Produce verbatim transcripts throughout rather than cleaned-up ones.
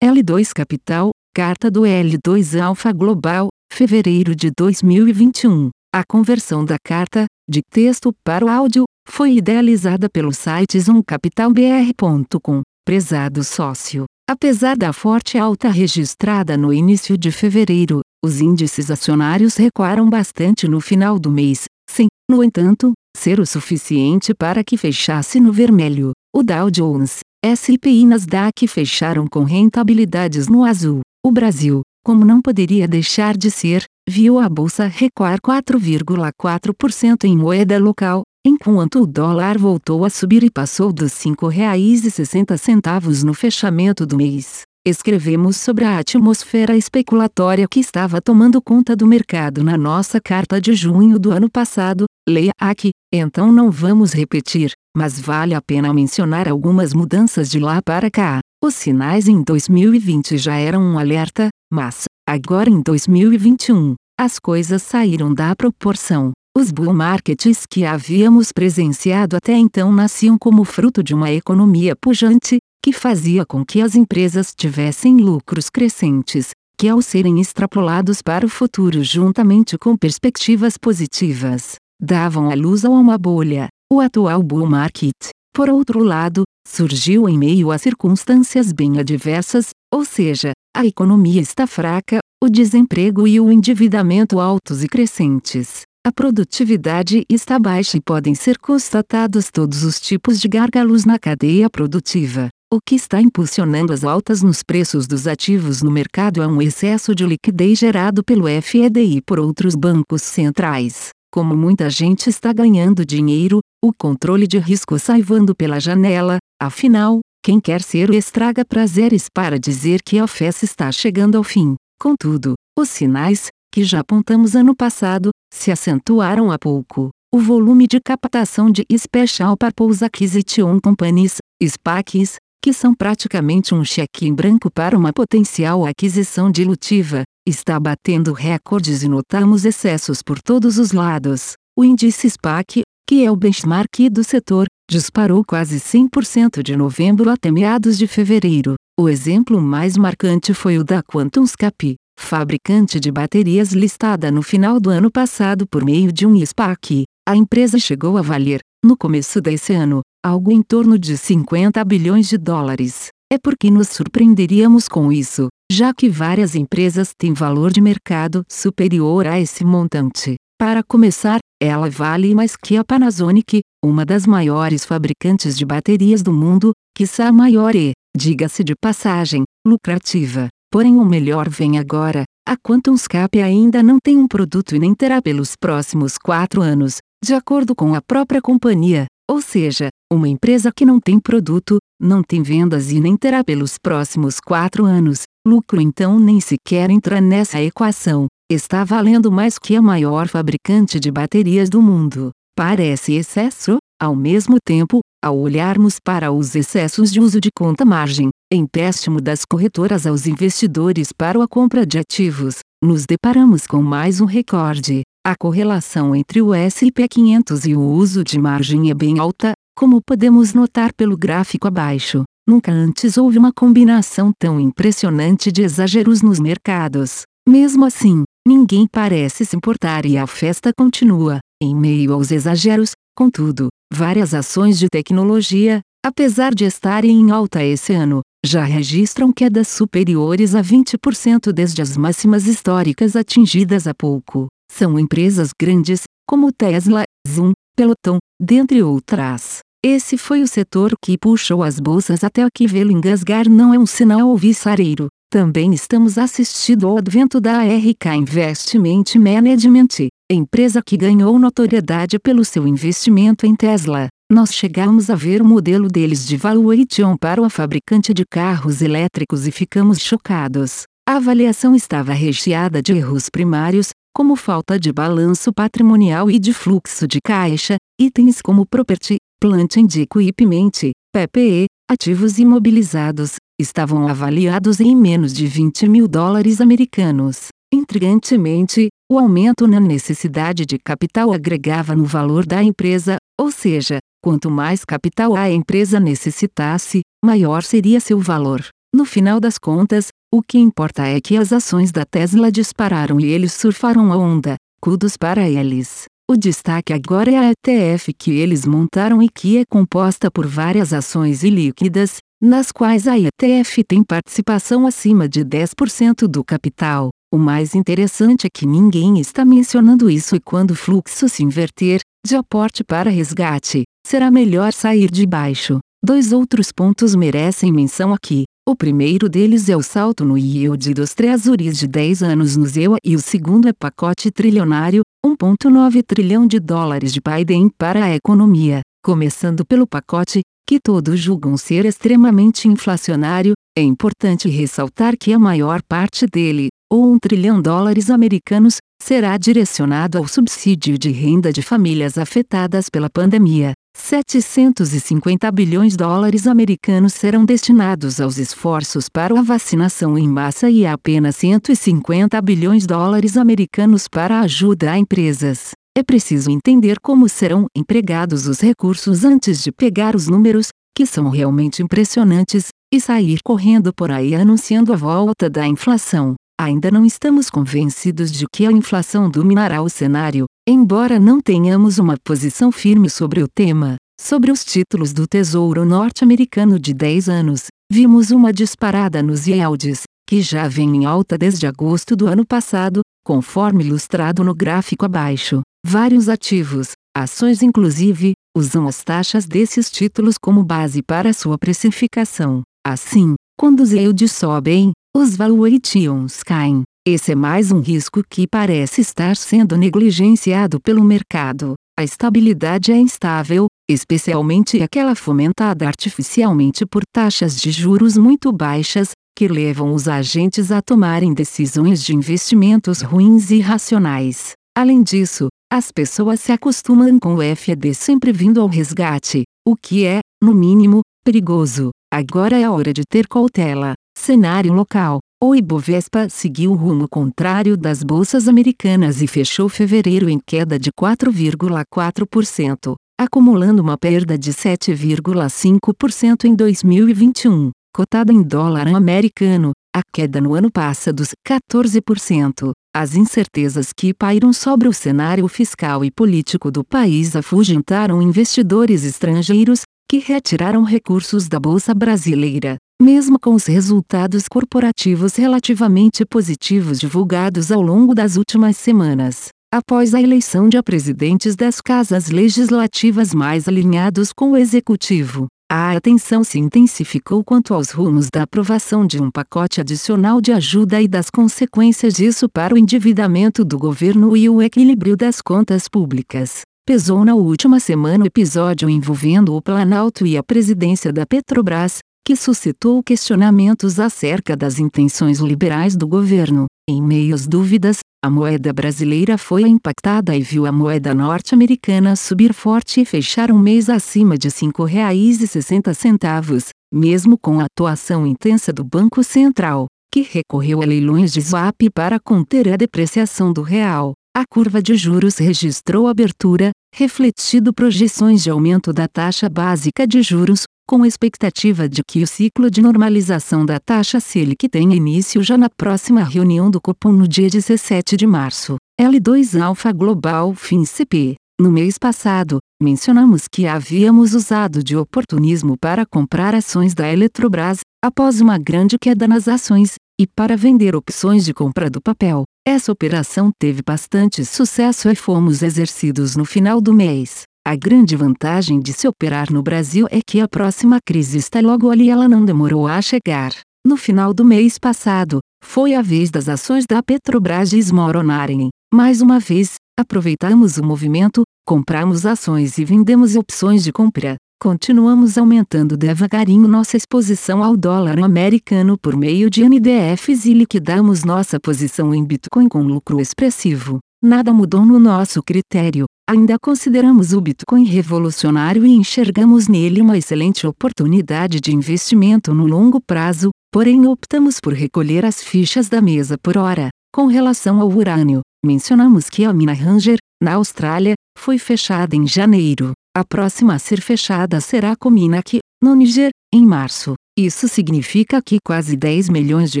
L dois Capital, carta do L dois Alpha Global, fevereiro de dois mil e vinte e um. A conversão da carta, de texto para o áudio, foi idealizada pelo site zoom capital b r ponto com. Prezado sócio, apesar da forte alta registrada no início de fevereiro, os índices acionários recuaram bastante no final do mês, sem, no entanto, ser o suficiente para que fechasse no vermelho. O Dow Jones, S e P e Nasdaq fecharam com rentabilidades no azul. O Brasil, como não poderia deixar de ser, viu a bolsa recuar quatro vírgula quatro por cento em moeda local, enquanto o dólar voltou a subir e passou dos cinco reais e sessenta centavos no fechamento do mês. Escrevemos sobre a atmosfera especulatória que estava tomando conta do mercado na nossa carta de junho do ano passado, leia aqui, então não vamos repetir, mas vale a pena mencionar algumas mudanças de lá para cá. Os sinais em dois mil e vinte já eram um alerta, mas, agora em dois mil e vinte e um, as coisas saíram da proporção. Os bull markets que havíamos presenciado até então nasciam como fruto de uma economia pujante, que fazia com que as empresas tivessem lucros crescentes, que ao serem extrapolados para o futuro juntamente com perspectivas positivas, davam à luz a uma bolha. O atual bull market, por outro lado, surgiu em meio a circunstâncias bem adversas, ou seja, a economia está fraca, o desemprego e o endividamento altos e crescentes. A produtividade está baixa e podem ser constatados todos os tipos de gargalos na cadeia produtiva. O que está impulsionando as altas nos preços dos ativos no mercado é um excesso de liquidez gerado pelo F E D e por outros bancos centrais. Como muita gente está ganhando dinheiro, o controle de risco sai voando pela janela. Afinal, quem quer ser o estraga prazeres para dizer que a festa está chegando ao fim. Contudo, os sinais, que já apontamos ano passado, se acentuaram há pouco. O volume de captação de Special Purpose Acquisition Companies, S P A Cs, que são praticamente um cheque em branco para uma potencial aquisição dilutiva, está batendo recordes e notamos excessos por todos os lados. O índice S P A C, que é o benchmark do setor, disparou quase cem por cento de novembro até meados de fevereiro. O exemplo mais marcante foi o da QuantumScape, fabricante de baterias listada no final do ano passado por meio de um S P A C. A empresa chegou a valer, no começo desse ano, algo em torno de cinquenta bilhões de dólares. É porque nos surpreenderíamos com isso, já que várias empresas têm valor de mercado superior a esse montante. Para começar, ela vale mais que a Panasonic, uma das maiores fabricantes de baterias do mundo, quiçá a maior e, diga-se de passagem, lucrativa. Porém o melhor vem agora, a QuantumScape ainda não tem um produto e nem terá pelos próximos quatro anos, de acordo com a própria companhia, ou seja, uma empresa que não tem produto, não tem vendas e nem terá pelos próximos quatro anos, lucro então nem sequer entra nessa equação, está valendo mais que a maior fabricante de baterias do mundo. Parece excesso? Ao mesmo tempo, ao olharmos para os excessos de uso de conta-margem, empréstimo das corretoras aos investidores para a compra de ativos, nos deparamos com mais um recorde. A correlação entre o S e P quinhentos e o uso de margem é bem alta, como podemos notar pelo gráfico abaixo. Nunca antes houve uma combinação tão impressionante de exageros nos mercados. Mesmo assim, ninguém parece se importar e a festa continua, em meio aos exageros. Contudo, várias ações de tecnologia, apesar de estarem em alta esse ano, já registram quedas superiores a vinte por cento desde as máximas históricas atingidas há pouco. São empresas grandes, como Tesla, Zoom, Peloton, dentre outras. Esse foi o setor que puxou as bolsas até aqui. Vê-lo engasgar não é um sinal alvissareiro. Também estamos assistindo ao advento da A R K Investment Management, empresa que ganhou notoriedade pelo seu investimento em Tesla. Nós chegamos a ver o modelo deles de valuation para o fabricante de carros elétricos e ficamos chocados. A avaliação estava recheada de erros primários, como falta de balanço patrimonial e de fluxo de caixa, itens como property, plant and equipment, P P E, ativos imobilizados, estavam avaliados em menos de vinte mil dólares americanos. Intrigantemente, o aumento na necessidade de capital agregava no valor da empresa, ou seja, quanto mais capital a empresa necessitasse, maior seria seu valor. No final das contas, o que importa é que as ações da Tesla dispararam e eles surfaram a onda. Kudos para eles. O destaque agora é a E T F que eles montaram e que é composta por várias ações ilíquidas, nas quais a E T F tem participação acima de dez por cento do capital. O mais interessante é que ninguém está mencionando isso e quando o fluxo se inverter, de aporte para resgate, será melhor sair de baixo. Dois outros pontos merecem menção aqui. O primeiro deles é o salto no yield dos Treasuries de dez anos no Z E U A e o segundo é pacote trilionário, um vírgula nove trilhão de dólares de Biden para a economia, começando pelo pacote, que todos julgam ser extremamente inflacionário. É importante ressaltar que a maior parte dele, ou um trilhão de dólares americanos, será direcionado ao subsídio de renda de famílias afetadas pela pandemia. setecentos e cinquenta bilhões de dólares americanos serão destinados aos esforços para a vacinação em massa e apenas cento e cinquenta bilhões de dólares americanos para a ajuda a empresas. É preciso entender como serão empregados os recursos antes de pegar os números, que são realmente impressionantes, e sair correndo por aí anunciando a volta da inflação. Ainda não estamos convencidos de que a inflação dominará o cenário, embora não tenhamos uma posição firme sobre o tema. Sobre os títulos do Tesouro norte-americano de dez anos, vimos uma disparada nos yields, que já vem em alta desde agosto do ano passado, conforme ilustrado no gráfico abaixo. Vários ativos, ações inclusive, usam as taxas desses títulos como base para sua precificação. Assim, quando os yields sobem, os valuations caem. Esse é mais um risco que parece estar sendo negligenciado pelo mercado. A estabilidade é instável, especialmente aquela fomentada artificialmente por taxas de juros muito baixas, que levam os agentes a tomarem decisões de investimentos ruins e irracionais. Além disso, as pessoas se acostumam com o F E D sempre vindo ao resgate, o que é, no mínimo, perigoso. Agora é hora de ter cautela. Cenário local. O Ibovespa seguiu o rumo contrário das bolsas americanas e fechou fevereiro em queda de quatro vírgula quatro por cento, acumulando uma perda de sete vírgula cinco por cento em dois mil e vinte e um. Cotada em dólar americano, a queda no ano passa dos quatorze por cento. As incertezas que pairam sobre o cenário fiscal e político do país afugentaram investidores estrangeiros, que retiraram recursos da bolsa brasileira. Mesmo com os resultados corporativos relativamente positivos divulgados ao longo das últimas semanas, após a eleição de presidentes das casas legislativas mais alinhados com o executivo, a atenção se intensificou quanto aos rumos da aprovação de um pacote adicional de ajuda e das consequências disso para o endividamento do governo e o equilíbrio das contas públicas. Pesou na última semana o episódio envolvendo o Planalto e a presidência da Petrobras, que suscitou questionamentos acerca das intenções liberais do governo. Em meio às dúvidas, a moeda brasileira foi impactada e viu a moeda norte-americana subir forte e fechar um mês acima de cinco reais e sessenta centavos, mesmo com a atuação intensa do Banco Central, que recorreu a leilões de swap para conter a depreciação do real. A curva de juros registrou abertura, refletindo projeções de aumento da taxa básica de juros, com expectativa de que o ciclo de normalização da taxa SELIC tenha início já na próxima reunião do COPOM no dia dezessete de março. L dois Alpha Global Fim C P. No mês passado, mencionamos que havíamos usado de oportunismo para comprar ações da Eletrobras, após uma grande queda nas ações, e para vender opções de compra do papel. Essa operação teve bastante sucesso e fomos exercidos no final do mês. A grande vantagem de se operar no Brasil é que a próxima crise está logo ali e ela não demorou a chegar. No final do mês passado, foi a vez das ações da Petrobras desmoronarem. Mais uma vez, aproveitamos o movimento, compramos ações e vendemos opções de compra. Continuamos aumentando devagarinho nossa exposição ao dólar americano por meio de N D Fs e liquidamos nossa posição em Bitcoin com lucro expressivo. Nada mudou no nosso critério. Ainda consideramos o Bitcoin revolucionário e enxergamos nele uma excelente oportunidade de investimento no longo prazo, porém optamos por recolher as fichas da mesa por hora. Com relação ao urânio, mencionamos que a mina Ranger, na Austrália, foi fechada em janeiro. A próxima a ser fechada será a Cominac, no Niger, em março. Isso significa que quase dez milhões de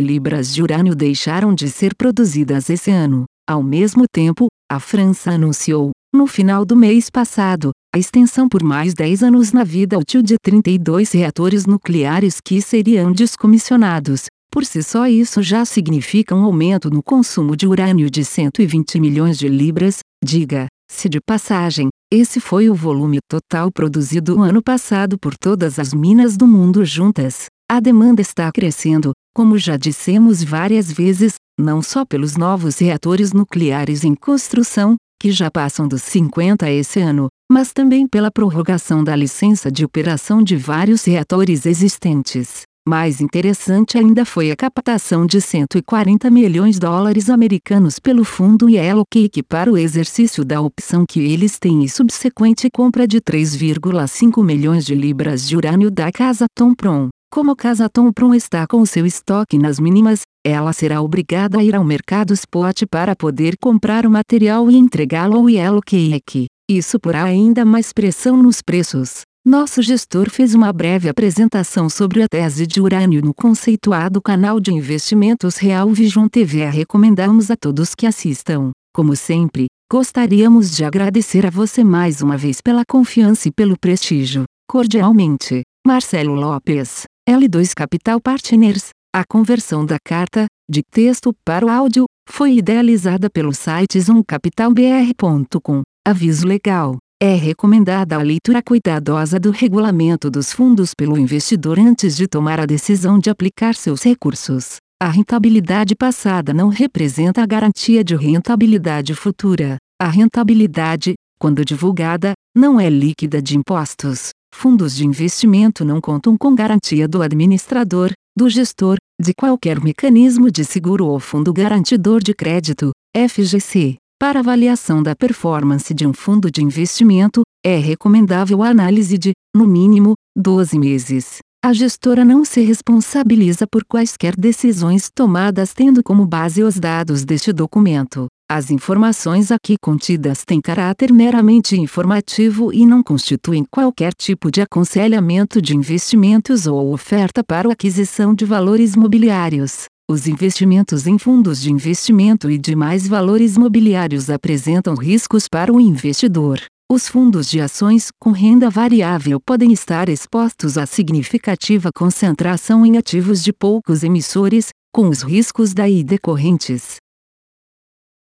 libras de urânio deixaram de ser produzidas esse ano. Ao mesmo tempo, a França anunciou, no final do mês passado, a extensão por mais dez anos na vida útil de trinta e dois reatores nucleares que seriam descomissionados. Por si só, isso já significa um aumento no consumo de urânio de cento e vinte milhões de libras. Diga-se de passagem, esse foi o volume total produzido o ano passado por todas as minas do mundo juntas. A demanda está crescendo, como já dissemos várias vezes, não só pelos novos reatores nucleares em construção, que já passam dos cinquenta esse ano, mas também pela prorrogação da licença de operação de vários reatores existentes. Mais interessante ainda foi a captação de cento e quarenta milhões de dólares americanos pelo fundo Yellowcake para o exercício da opção que eles têm e subsequente compra de três vírgula cinco milhões de libras de urânio da KazAtomProm. Como a KazAtomProm está com seu estoque nas mínimas, ela será obrigada a ir ao mercado spot para poder comprar o material e entregá-lo ao Yellowcake. Isso porá ainda mais pressão nos preços. Nosso gestor fez uma breve apresentação sobre a tese de urânio no conceituado canal de investimentos Real Vision T V. Recomendamos a todos que assistam. Como sempre, gostaríamos de agradecer a você mais uma vez pela confiança e pelo prestígio. Cordialmente, Marcelo Lopes, L dois Capital Partners. A conversão da carta, de texto para o áudio, foi idealizada pelo site zoom capital b r ponto com. Aviso legal. É recomendada a leitura cuidadosa do regulamento dos fundos pelo investidor antes de tomar a decisão de aplicar seus recursos. A rentabilidade passada não representa a garantia de rentabilidade futura. A rentabilidade, quando divulgada, não é líquida de impostos. Fundos de investimento não contam com garantia do administrador, do gestor, de qualquer mecanismo de seguro ou fundo garantidor de crédito, F G C. Para avaliação da performance de um fundo de investimento, é recomendável a análise de, no mínimo, doze meses. A gestora não se responsabiliza por quaisquer decisões tomadas tendo como base os dados deste documento. As informações aqui contidas têm caráter meramente informativo e não constituem qualquer tipo de aconselhamento de investimentos ou oferta para aquisição de valores mobiliários. Os investimentos em fundos de investimento e demais valores mobiliários apresentam riscos para o investidor. Os fundos de ações com renda variável podem estar expostos a significativa concentração em ativos de poucos emissores, com os riscos daí decorrentes.